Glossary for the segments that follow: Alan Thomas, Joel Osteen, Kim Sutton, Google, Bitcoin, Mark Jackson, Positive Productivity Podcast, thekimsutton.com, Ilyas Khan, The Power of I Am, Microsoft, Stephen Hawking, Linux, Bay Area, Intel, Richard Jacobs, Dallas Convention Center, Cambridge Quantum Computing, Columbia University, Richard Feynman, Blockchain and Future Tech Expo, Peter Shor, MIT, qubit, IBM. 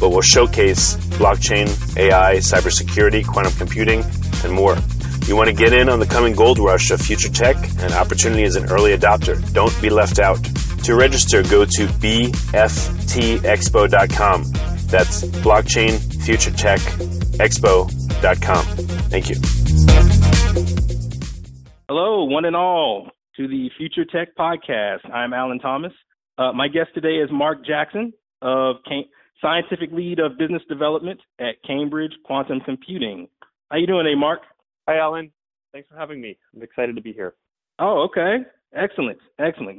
but will showcase blockchain, AI, cybersecurity, quantum computing, and more. You want to get in on the coming gold rush of future tech and opportunity as an early adopter. Don't be left out. To register, go to bftexpo.com. That's blockchain, future tech, expo.com. Thank you. Hello, one and all, to the Future Tech Podcast. I'm Alan Thomas. My guest today is Mark Jackson, of Scientific Lead of Business Development at Cambridge Quantum Computing. How you doing today, Mark? Hi, Alan. Thanks for having me. I'm excited to be here. Oh, okay. Excellent.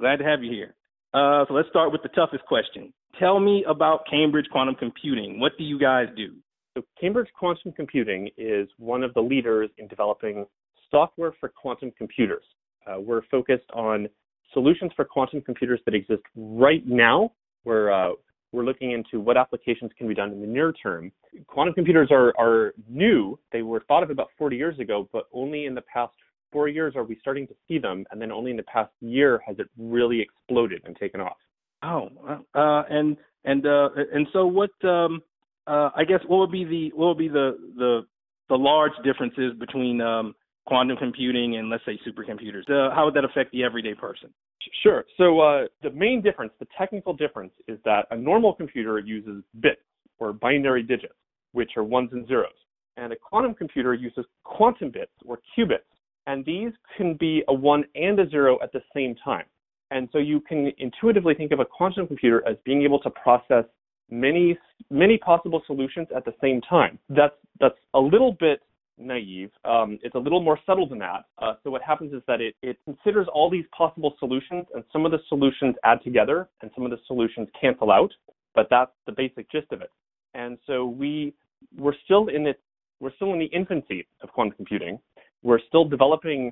Glad to have you here. So let's start with the toughest question. Tell me about Cambridge Quantum Computing. What do you guys do? So Cambridge Quantum Computing is one of the leaders in developing software for quantum computers. We're focused on solutions for quantum computers that exist right now. We're looking into what applications can be done in the near term. Quantum computers are new. They were thought of about 40 years ago, but only in the past 4 years are we starting to see them. And then only in the past year has it really exploded and taken off. Oh, and so what? I guess what would be the large differences between quantum computing and, let's say, supercomputers? How would that affect the everyday person? Sure. So the main difference, the technical difference, is that a normal computer uses bits or binary digits, which are ones and zeros. And a quantum computer uses quantum bits or qubits. And these can be a one and a zero at the same time. And so you can intuitively think of a quantum computer as being able to process many possible solutions at the same time. That's a little bit naive. It's a little more subtle than that. So what happens is that it considers all these possible solutions, and some of the solutions add together and some of the solutions cancel out, but that's the basic gist of it. And so we're still in the infancy of quantum computing. We're still developing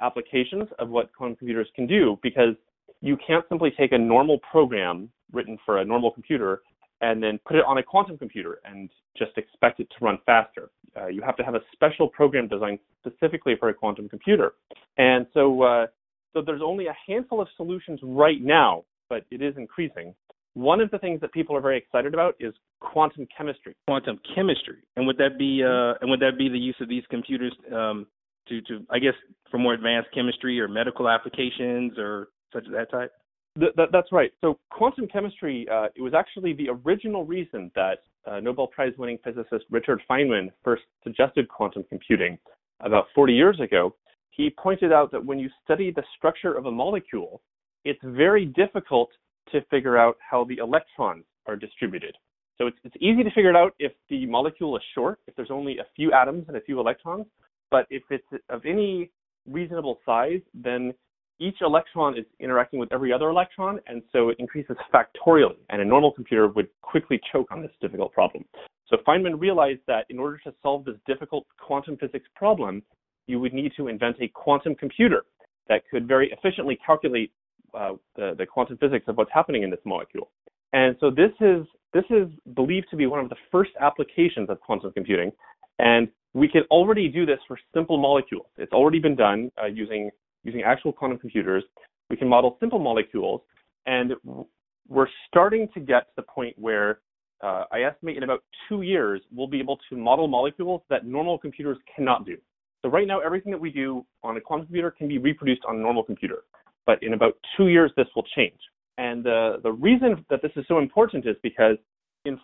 applications of what quantum computers can do, because you can't simply take a normal program written for a normal computer and then put it on a quantum computer and just expect it to run faster. You have to have a special program designed specifically for a quantum computer. And so there's only a handful of solutions right now, but it is increasing. One of the things that people are very excited about is quantum chemistry. Quantum chemistry. And would that be the use of these computers to I guess, for more advanced chemistry or medical applications or such of that type? That's right. So quantum chemistry, it was actually the original reason that Nobel Prize-winning physicist Richard Feynman first suggested quantum computing about 40 years ago. He pointed out that when you study the structure of a molecule, it's very difficult to figure out how the electrons are distributed. So it's easy to figure it out if the molecule is short, if there's only a few atoms and a few electrons. But if it's of any reasonable size, then each electron is interacting with every other electron, and so it increases factorially, and a normal computer would quickly choke on this difficult problem. So Feynman realized that in order to solve this difficult quantum physics problem, you would need to invent a quantum computer that could very efficiently calculate the quantum physics of what's happening in this molecule. And so this is believed to be one of the first applications of quantum computing, and we can already do this for simple molecules. It's already been done using actual quantum computers. We can model simple molecules, and we're starting to get to the point where I estimate in about 2 years, we'll be able to model molecules that normal computers cannot do. So right now, everything that we do on a quantum computer can be reproduced on a normal computer. But in about 2 years, this will change. And the reason that this is so important is because in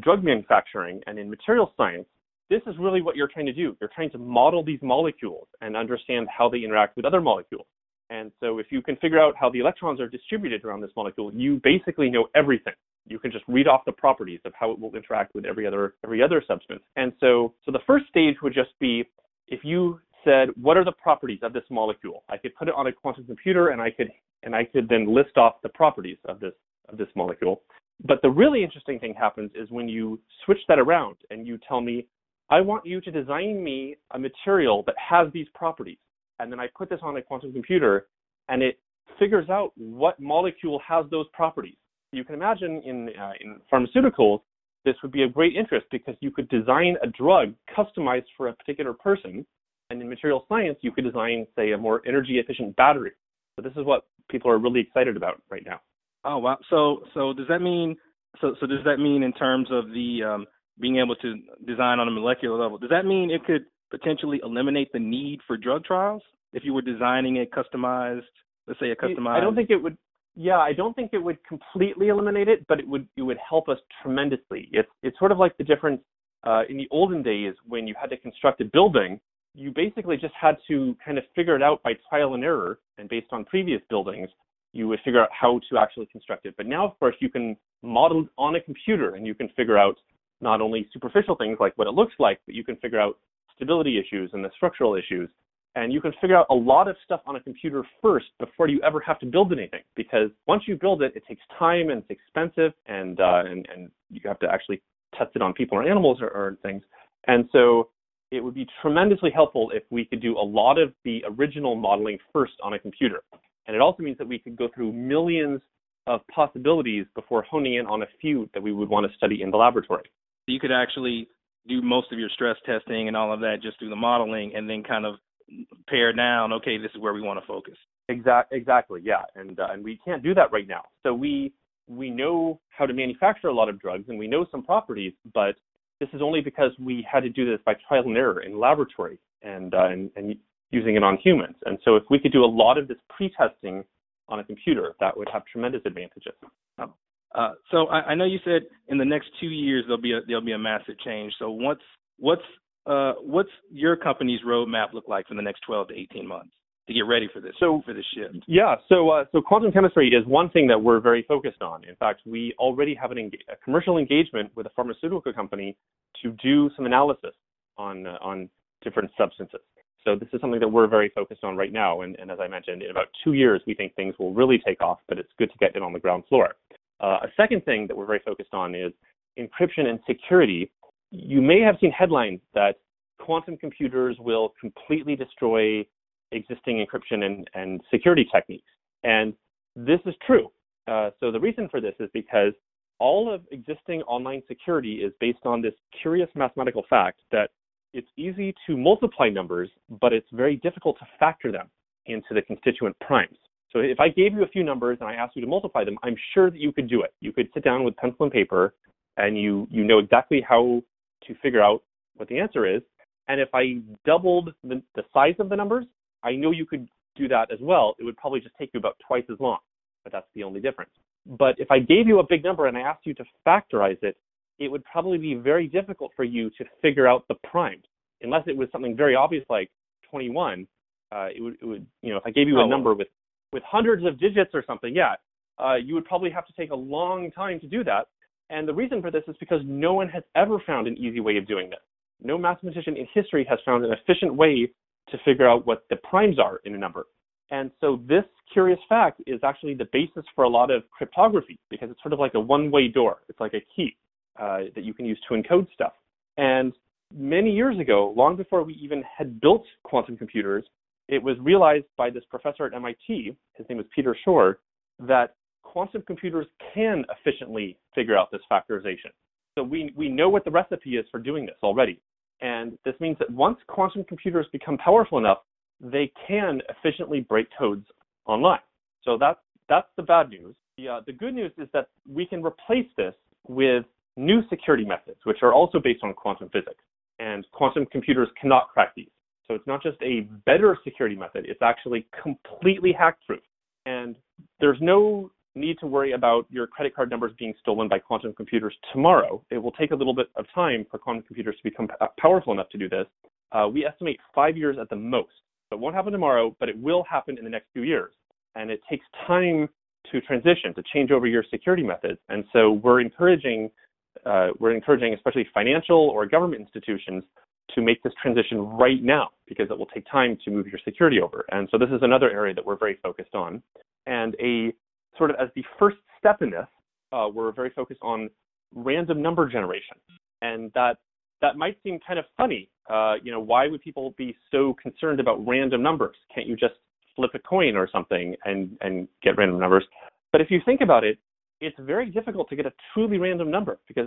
drug manufacturing and in material science, this is really what you're trying to do. You're trying to model these molecules and understand how they interact with other molecules. And so if you can figure out how the electrons are distributed around this molecule, you basically know everything. You can just read off the properties of how it will interact with every other substance. And so the first stage would just be if you said, what are the properties of this molecule? I could put it on a quantum computer and I could then list off the properties of this molecule. But the really interesting thing happens is when you switch that around and you tell me, I want you to design me a material that has these properties. And then I put this on a quantum computer, and it figures out what molecule has those properties. You can imagine in pharmaceuticals, this would be of great interest because you could design a drug customized for a particular person. And in material science, you could design, say, a more energy-efficient battery. So this is what people are really excited about right now. Oh, wow. So does that mean in terms of the being able to design on a molecular level, does that mean it could potentially eliminate the need for drug trials if you were designing a customized, let's say a customized? I don't think it would. Yeah, I don't think it would completely eliminate it, but it would help us tremendously. It's sort of like the difference in the olden days when you had to construct a building. You basically just had to kind of figure it out by trial and error, and based on previous buildings, you would figure out how to actually construct it. But now, of course, you can model on a computer, and you can figure out not only superficial things like what it looks like, but you can figure out stability issues and the structural issues. And you can figure out a lot of stuff on a computer first before you ever have to build anything, because once you build it, it takes time and it's expensive, and you have to actually test it on people or animals or things. And so it would be tremendously helpful if we could do a lot of the original modeling first on a computer. And it also means that we could go through millions of possibilities before honing in on a few that we would want to study in the laboratory. You could actually do most of your stress testing and all of that just through the modeling, and then kind of pare down, okay, this is where we want to focus. Exactly, yeah. And we can't do that right now. So we know how to manufacture a lot of drugs, and we know some properties, but this is only because we had to do this by trial and error in laboratory and using it on humans. And so if we could do a lot of this pre-testing on a computer, that would have tremendous advantages. Oh. So I know you said in the next 2 years there'll be a massive change. So what's your company's roadmap look like for the next 12 to 18 months to get ready for this shift? Yeah. So quantum chemistry is one thing that we're very focused on. In fact, we already have a commercial engagement with a pharmaceutical company to do some analysis on different substances. So this is something that we're very focused on right now. And as I mentioned, in about 2 years, we think things will really take off. But it's good to get in on the ground floor. A second thing that we're very focused on is encryption and security. You may have seen headlines that quantum computers will completely destroy existing encryption and security techniques. And this is true. So the reason for this is because all of existing online security is based on this curious mathematical fact that it's easy to multiply numbers, but it's very difficult to factor them into the constituent primes. So if I gave you a few numbers and I asked you to multiply them, I'm sure that you could do it. You could sit down with pencil and paper, and you know exactly how to figure out what the answer is. And if I doubled the size of the numbers, I know you could do that as well. It would probably just take you about twice as long, but that's the only difference. But if I gave you a big number and I asked you to factorize it, it would probably be very difficult for you to figure out the primes, unless it was something very obvious like 21. It would if I gave you a number with hundreds of digits or something, you would probably have to take a long time to do that. And the reason for this is because no one has ever found an easy way of doing this. No mathematician in history has found an efficient way to figure out what the primes are in a number. And so this curious fact is actually the basis for a lot of cryptography, because it's sort of like a one-way door. It's like a key that you can use to encode stuff. And many years ago, long before we even had built quantum computers, it was realized by this professor at MIT, his name was Peter Shor, that quantum computers can efficiently figure out this factorization. So we know what the recipe is for doing this already. And this means that once quantum computers become powerful enough, they can efficiently break codes online. So that's the bad news. The good news is that we can replace this with new security methods, which are also based on quantum physics. And quantum computers cannot crack these. So it's not just a better security method, it's actually completely hack-proof. And there's no need to worry about your credit card numbers being stolen by quantum computers tomorrow. It will take a little bit of time for quantum computers to become powerful enough to do this. We estimate 5 years at the most. So it won't happen tomorrow, but it will happen in the next few years. And it takes time to transition, to change over your security methods. And so we're encouraging especially financial or government institutions to make this transition right now, because it will take time to move your security over. And so this is another area that we're very focused on. And a sort of as the first step in this, we're very focused on random number generation. And that might seem kind of funny. Why would people be so concerned about random numbers? Can't you just flip a coin or something and get random numbers? But if you think about it, it's very difficult to get a truly random number, because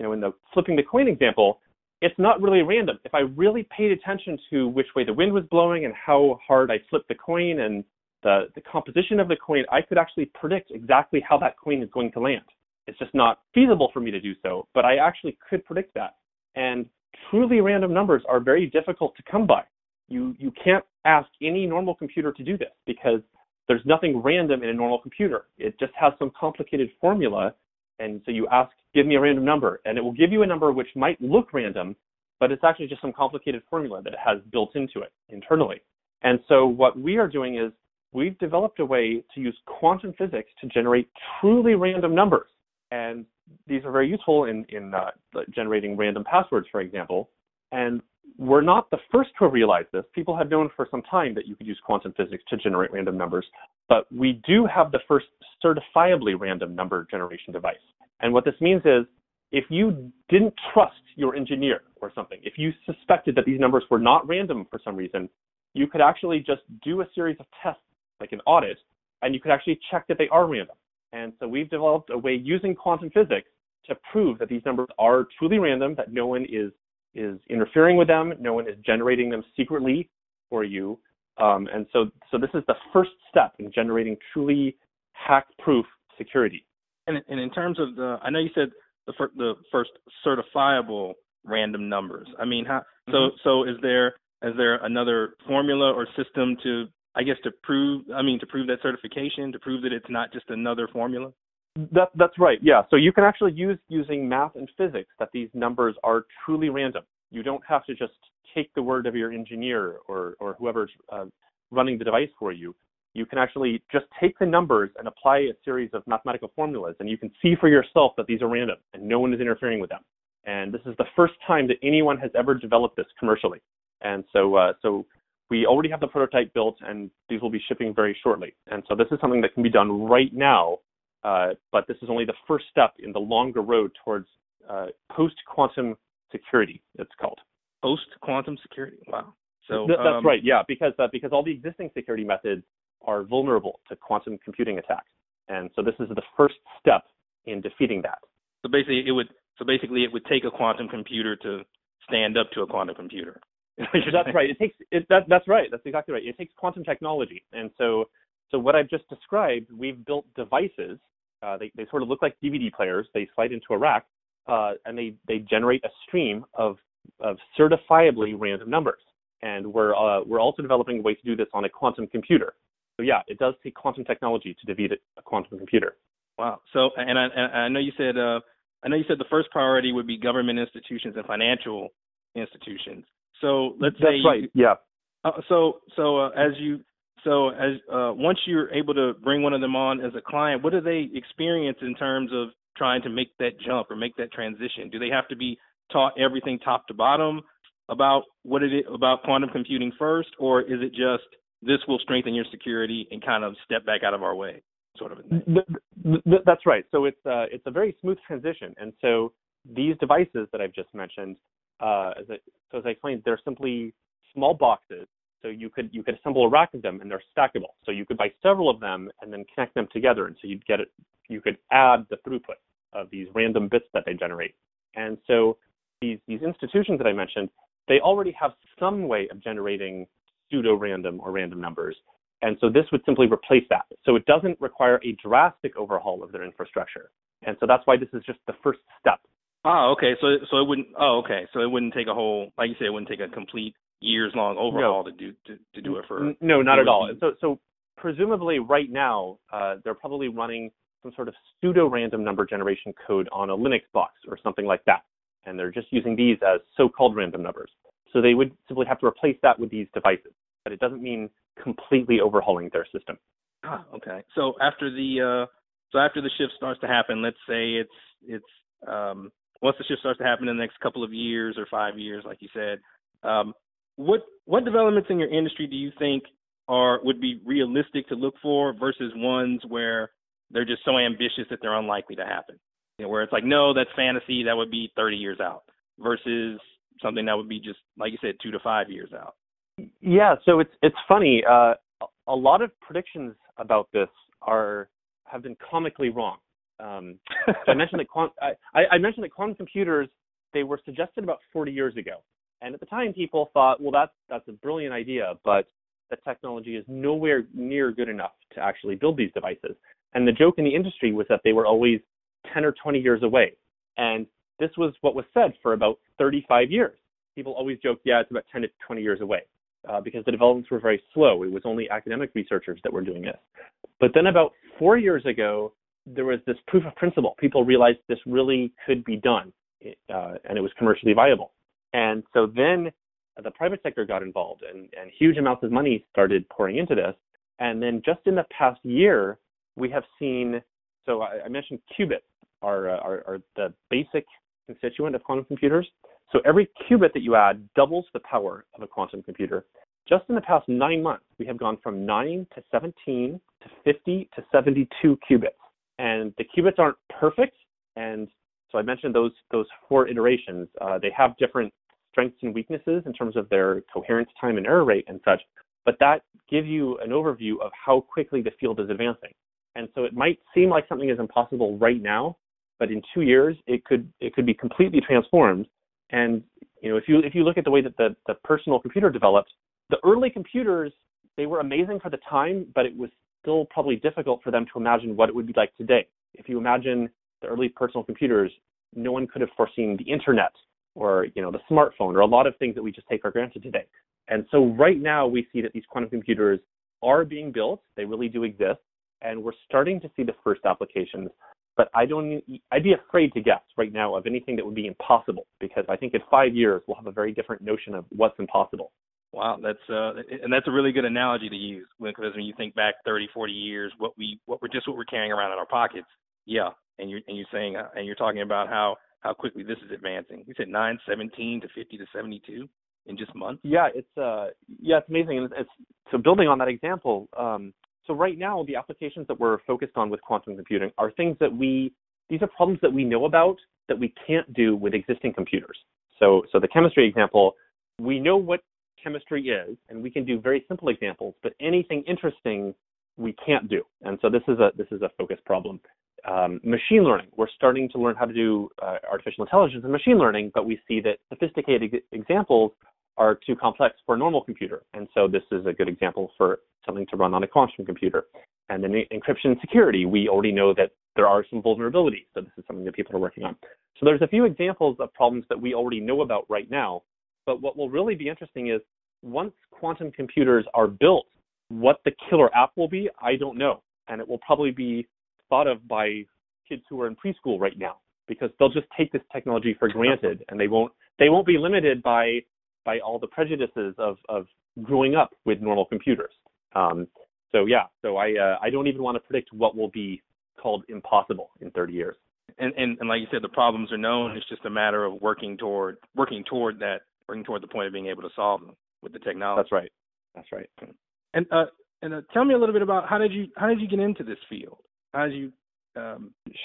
in the flipping the coin example, it's not really random. If I really paid attention to which way the wind was blowing and how hard I flipped the coin and the composition of the coin, I could actually predict exactly how that coin is going to land. It's just not feasible for me to do so, but I actually could predict that. And truly random numbers are very difficult to come by. You can't ask any normal computer to do this, because there's nothing random in a normal computer. It just has some complicated formula. And so you ask, give me a random number, and it will give you a number which might look random, but it's actually just some complicated formula that it has built into it internally. And so what we are doing is we've developed a way to use quantum physics to generate truly random numbers. And these are very useful in generating random passwords, for example. And we're not the first to realize this. People have known for some time that you could use quantum physics to generate random numbers, but we do have the first certifiably random number generation device. And what this means is, if you didn't trust your engineer or something, if you suspected that these numbers were not random for some reason, you could actually just do a series of tests, like an audit, and you could actually check that they are random. And so we've developed a way using quantum physics to prove that these numbers are truly random, that no one is interfering with them, no one is generating them secretly for you. And so this is the first step in generating truly hack-proof security. And in terms of I know you said the first certifiable random numbers. I mean, so is there another formula or system to, I guess, to prove that certification, to prove that it's not just another formula? That's right, yeah. So you can actually use using math and physics that these numbers are truly random. You don't have to just take the word of your engineer or whoever's running the device for you. You can actually just take the numbers and apply a series of mathematical formulas, and you can see for yourself that these are random and no one is interfering with them. And this is the first time that anyone has ever developed this commercially. And so we already have the prototype built, and these will be shipping very shortly. And so this is something that can be done right now, but this is only the first step in the longer road towards post-quantum security, it's called. Post-quantum security, wow. So that's right, yeah, because all the existing security methods are vulnerable to quantum computing attacks. And so this is the first step in defeating that. So basically it would take a quantum computer to stand up to a quantum computer. That's right. That's right. That's exactly right. It takes quantum technology. And so what I've just described, we've built devices. They sort of look like DVD players. They slide into a rack, and they generate a stream of certifiably random numbers. And we're also developing a way to do this on a quantum computer. So yeah, it does take quantum technology to defeat a quantum computer. Wow. So and I know you said the first priority would be government institutions and financial institutions. So let's say that's right. Yeah. Once you're able to bring one of them on as a client, what do they experience in terms of trying to make that jump or make that transition? Do they have to be taught everything top to bottom about what it is about quantum computing first, or is it just this will strengthen your security and kind of step back out of our way, sort of a thing? That's right. So it's a very smooth transition, and so these devices that I've just mentioned, as I explained, they're simply small boxes. So you could assemble a rack of them, and they're stackable. So you could buy several of them and then connect them together, and so you'd get it. You could add the throughput of these random bits that they generate. And so these institutions that I mentioned, they already have some way of generating pseudo-random or random numbers, and so this would simply replace that. So it doesn't require a drastic overhaul of their infrastructure, and so that's why this is just the first step. Ah, okay. So it wouldn't. Oh, okay. So it wouldn't take a whole, like you say, it wouldn't take a complete years-long overhaul to do it for. No, not at all. So presumably right now they're probably running some sort of pseudo-random number generation code on a Linux box or something like that, and they're just using these as so-called random numbers. So they would simply have to replace that with these devices, but it doesn't mean completely overhauling their system. Ah, okay. So after the shift starts to happen, let's say it's once the shift starts to happen in the next couple of years or 5 years, like you said, what developments in your industry do you think would be realistic to look for versus ones where they're just so ambitious that they're unlikely to happen? You know, where it's like, no, that's fantasy, that would be 30 years out, versus something that would be just, like you said, 2 to 5 years out. Yeah, so it's funny. A lot of predictions about this have been comically wrong. So I mentioned that quantum computers, they were suggested about 40 years ago, and at the time people thought, well, that's a brilliant idea, but the technology is nowhere near good enough to actually build these devices. And the joke in the industry was that they were always 10 or 20 years away. And this was what was said for about 35 years. People always joked, yeah, it's about 10 to 20 years away, because the developments were very slow. It was only academic researchers that were doing this. But then about 4 years ago, there was this proof of principle. People realized this really could be done, and it was commercially viable. And so then the private sector got involved, and huge amounts of money started pouring into this. And then just in the past year, we have seen, so I mentioned qubits are the basic constituent of quantum computers. So every qubit that you add doubles the power of a quantum computer. Just in the past 9 months, we have gone from 9 to 17 to 50 to 72 qubits. And the qubits aren't perfect. And so I mentioned those four iterations. They have different strengths and weaknesses in terms of their coherence time and error rate and such. But that gives you an overview of how quickly the field is advancing. And so it might seem like something is impossible right now, but in 2 years it could be completely transformed. And you know, if you look at the way that the personal computer developed, the early computers, they were amazing for the time, but it was still probably difficult for them to imagine what it would be like today. If you imagine the early personal computers, no one could have foreseen the internet or, you know, the smartphone or a lot of things that we just take for granted today. And so right now we see that these quantum computers are being built. They really do exist. And we're starting to see the first applications, but I'd be afraid to guess right now of anything that would be impossible, because I think in 5 years we'll have a very different notion of what's impossible. Wow, that's a really good analogy to use, because when you think back 30, 40 years, what we're carrying around in our pockets, yeah. And you're talking about how quickly this is advancing. You said 9, 17 to 50 to 72 in just months. Yeah, it's amazing. And so building on that example. So right now, the applications that we're focused on with quantum computing are things that these are problems that we know about that we can't do with existing computers. So the chemistry example, we know what chemistry is, and we can do very simple examples, but anything interesting we can't do. And so this is a focus problem. Machine learning, we're starting to learn how to do artificial intelligence and machine learning, but we see that sophisticated examples are too complex for a normal computer. And so this is a good example for something to run on a quantum computer. And then encryption and security, we already know that there are some vulnerabilities. So this is something that people are working on. So there's a few examples of problems that we already know about right now. But what will really be interesting is once quantum computers are built, what the killer app will be, I don't know. And it will probably be thought of by kids who are in preschool right now, because they'll just take this technology for granted, and they won't be limited by all the prejudices of growing up with normal computers. So I don't even want to predict what will be called impossible in 30 years. And like you said, the problems are known. It's just a matter of working toward the point of being able to solve them with the technology. That's right. That's right. And tell me a little bit about how did you get into this field? How did you?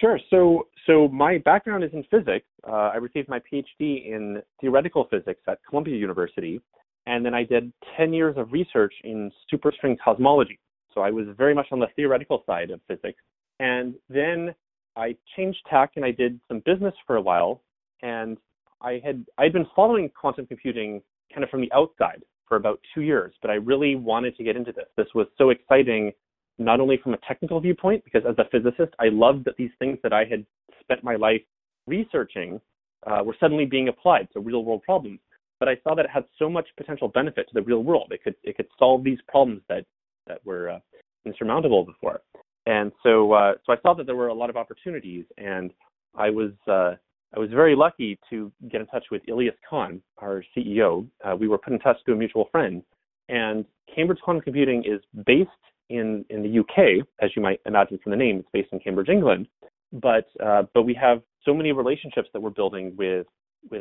Sure. So my background is in physics. I received my PhD in theoretical physics at Columbia University, and then I did 10 years of research in superstring cosmology. So I was very much on the theoretical side of physics, and then I changed tack and I did some business for a while, and I'd been following quantum computing kind of from the outside for about 2 years, but I really wanted to get into this. This was so exciting, not only from a technical viewpoint, because as a physicist, I loved that these things that I had spent my life researching were suddenly being applied to real world problems. But I saw that it had so much potential benefit to the real world. It could solve these problems that were insurmountable before. And so I saw that there were a lot of opportunities, and I was very lucky to get in touch with Ilyas Khan, our CEO. We were put in touch through a mutual friend, and Cambridge Quantum Computing is based in the UK, as you might imagine from the name. It's based in Cambridge, England, but we have so many relationships that we're building with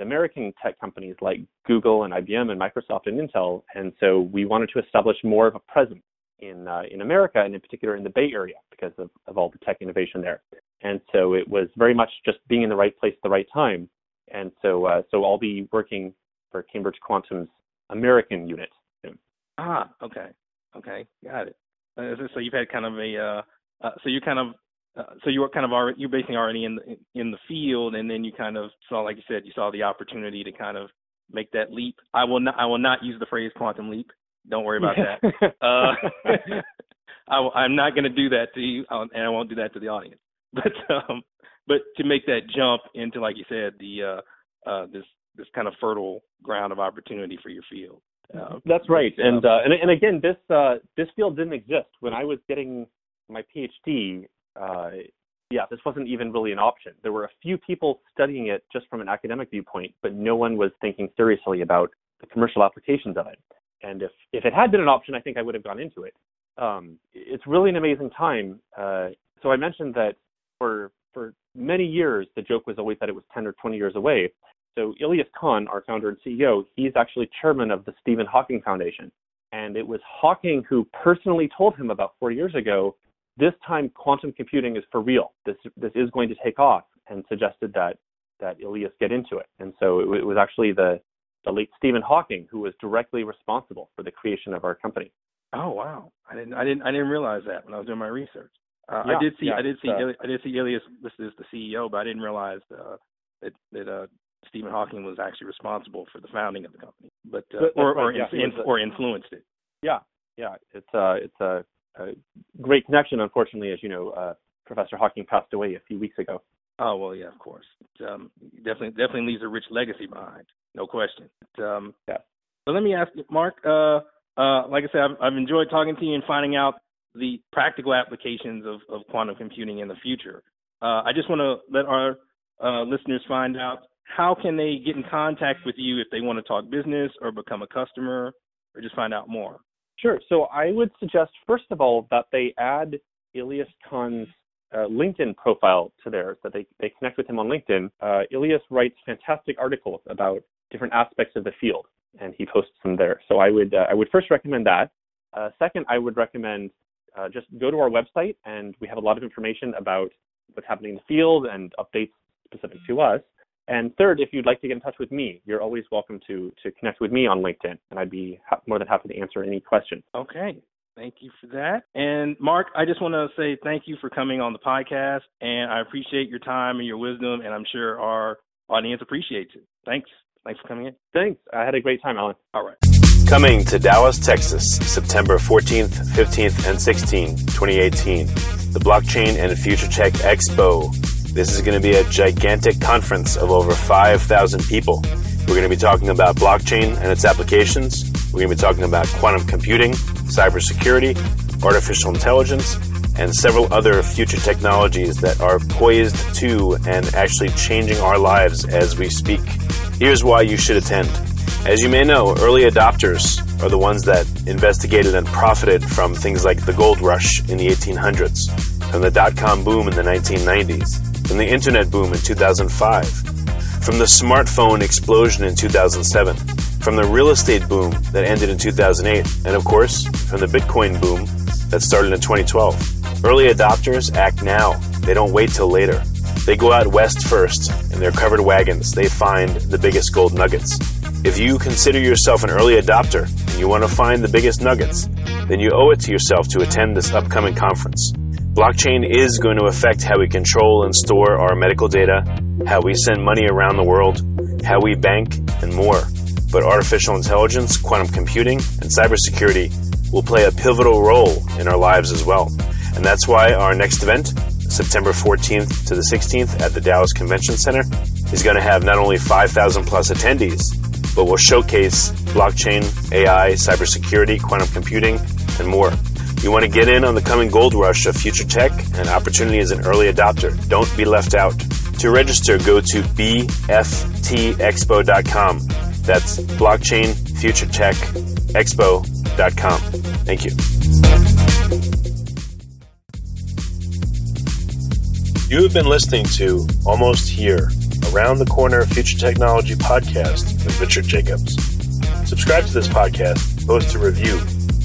American tech companies like Google and IBM and Microsoft and Intel, and so we wanted to establish more of a presence in America, and in particular in the Bay Area, because of all the tech innovation there. And so it was very much just being in the right place at the right time. And so I'll be working for Cambridge Quantum's American unit soon. Ah, okay, got it. So you've had kind of you're basically already in the field, and then you kind of saw, like you said, you saw the opportunity to kind of make that leap. I will not use the phrase quantum leap. Don't worry about that. I'm not going to do that to you, and I won't do that to the audience. But to make that jump into, like you said, the this kind of fertile ground of opportunity for your field. That's right. And again, this field didn't exist when I was getting my PhD. This wasn't even really an option. There were a few people studying it just from an academic viewpoint, but no one was thinking seriously about the commercial applications of it. And if it had been an option, I think I would have gone into it. It's really an amazing time. So I mentioned that for many years, the joke was always that it was 10 or 20 years away. So Ilyas Khan, our founder and CEO, he's actually chairman of the Stephen Hawking Foundation. And it was Hawking who personally told him about 4 years ago, this time quantum computing is for real. This is going to take off, and suggested that Ilyas get into it. And so it was actually the late Stephen Hawking who was directly responsible for the creation of our company. Oh wow! I didn't realize that when I was doing my research. I did see Ilyas listed as the CEO, but I didn't realize that Stephen Hawking was actually responsible for the founding of the company, or influenced it. Yeah, it's a great connection. Unfortunately, as you know, Professor Hawking passed away a few weeks ago. Oh well, yeah, of course. It, definitely leaves a rich legacy behind, no question. But, So let me ask you, Mark. Like I said, I've enjoyed talking to you and finding out the practical applications of quantum computing in the future. I just want to let our listeners find out how can they get in contact with you if they want to talk business or become a customer or just find out more. Sure. So I would suggest, first of all, that they add Ilyas Khan's LinkedIn profile to theirs, that they connect with him on LinkedIn. Ilyas writes fantastic articles about different aspects of the field, and he posts them there. So I would first recommend that. Second, I would recommend just go to our website, and we have a lot of information about what's happening in the field and updates specific to us. And third, if you'd like to get in touch with me, you're always welcome to connect with me on LinkedIn, and I'd be more than happy to answer any questions. Okay. Thank you for that. And Mark, I just want to say thank you for coming on the podcast, and I appreciate your time and your wisdom, and I'm sure our audience appreciates it. Thanks. Thanks for coming in. Thanks. I had a great time, Alan. All right. Coming to Dallas, Texas, September 14th, 15th, and 16th, 2018, the Blockchain and Future Tech Expo. This is going to be a gigantic conference of over 5,000 people. We're going to be talking about blockchain and its applications. We're going to be talking about quantum computing, cybersecurity, artificial intelligence, and several other future technologies that are poised to and actually changing our lives as we speak. Here's why you should attend. As you may know, early adopters are the ones that investigated and profited from things like the gold rush in the 1800s, from the dot-com boom in the 1990s, and the internet boom in 2005, from the smartphone explosion in 2007, from the real estate boom that ended in 2008, and of course, from the Bitcoin boom that started in 2012. Early adopters act now. They don't wait till later. They go out west first. In their covered wagons, they find the biggest gold nuggets. If you consider yourself an early adopter and you want to find the biggest nuggets, then you owe it to yourself to attend this upcoming conference. Blockchain is going to affect how we control and store our medical data, how we send money around the world, how we bank, and more. But artificial intelligence, quantum computing, and cybersecurity will play a pivotal role in our lives as well. And that's why our next event, September 14th to the 16th at the Dallas Convention Center, is going to have not only 5,000 plus attendees, but will showcase blockchain, AI, cybersecurity, quantum computing, and more. You want to get in on the coming gold rush of future tech and opportunity as an early adopter. Don't be left out. To register, go to bftexpo.com. That's Blockchain Future Tech Expo.com. Thank you. You have been listening to Almost Here, Around the Corner Future Technology Podcast with Richard Jacobs. Subscribe to this podcast, post a review,